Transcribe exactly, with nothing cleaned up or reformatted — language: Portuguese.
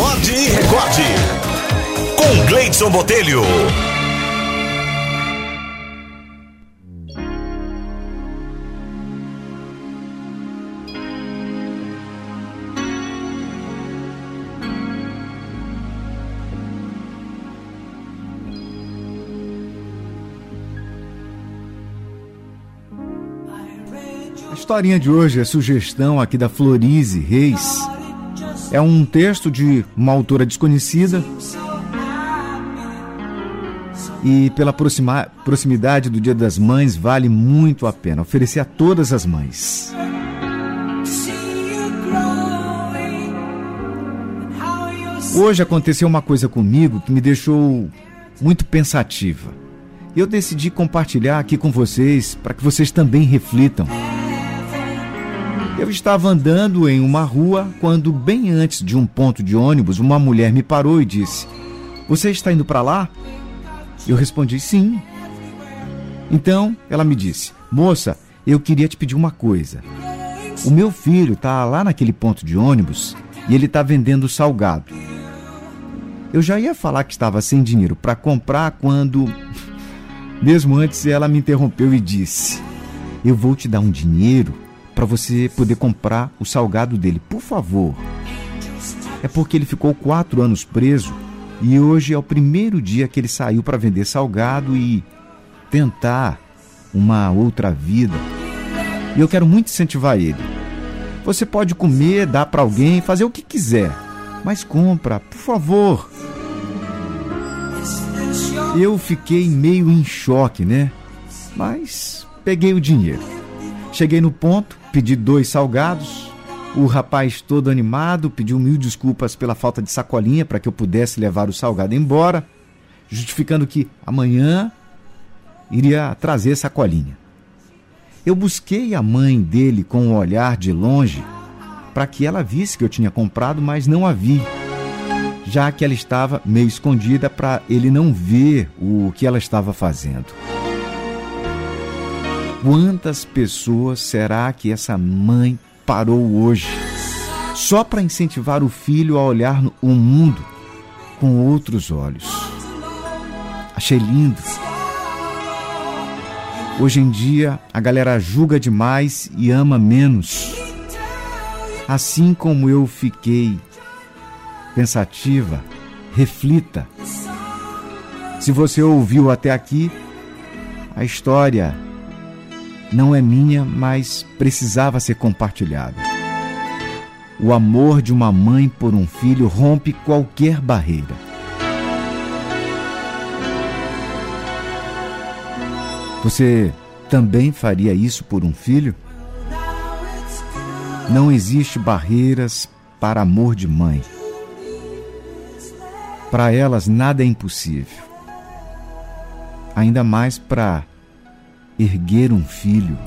Acorde e Recorde, com Gleison Botelho. A historinha de hoje é sugestão aqui da Florise Reis. É um texto de uma autora desconhecida e pela proxima, proximidade do Dia das Mães vale muito a pena oferecer a todas as mães. Hoje aconteceu uma coisa comigo que me deixou muito pensativa. Eu decidi compartilhar aqui com vocês para que vocês também reflitam. Eu estava andando em uma rua quando, bem antes de um ponto de ônibus, uma mulher me parou e disse: "Você está indo para lá?" Eu respondi: "Sim." Então, ela me disse: "Moça, eu queria te pedir uma coisa. O meu filho está lá naquele ponto de ônibus e ele está vendendo salgado." Eu já ia falar que estava sem dinheiro para comprar quando, mesmo antes, ela me interrompeu e disse: "Eu vou te dar um dinheiro para você poder comprar o salgado dele, por favor. É porque ele ficou quatro anos preso e hoje é o primeiro dia que ele saiu para vender salgado e tentar uma outra vida. E eu quero muito incentivar ele. Você pode comer, dar para alguém, fazer o que quiser, mas compra, por favor." Eu fiquei meio em choque, né? Mas peguei o dinheiro. Cheguei no ponto, pedi dois salgados, o rapaz todo animado pediu mil desculpas pela falta de sacolinha para que eu pudesse levar o salgado embora, justificando que amanhã iria trazer sacolinha. Eu busquei a mãe dele com um olhar de longe para que ela visse que eu tinha comprado, mas não a vi, já que ela estava meio escondida para ele não ver o que ela estava fazendo. Quantas pessoas será que essa mãe parou hoje, só para incentivar o filho a olhar o mundo com outros olhos? Achei lindo. Hoje em dia, a galera julga demais e ama menos. Assim como eu fiquei pensativa, reflita. Se você ouviu até aqui, a história não é minha, mas precisava ser compartilhada. O amor de uma mãe por um filho rompe qualquer barreira. Você também faria isso por um filho? Não existe barreiras para amor de mãe. Para elas nada é impossível. Ainda mais para erguer um filho.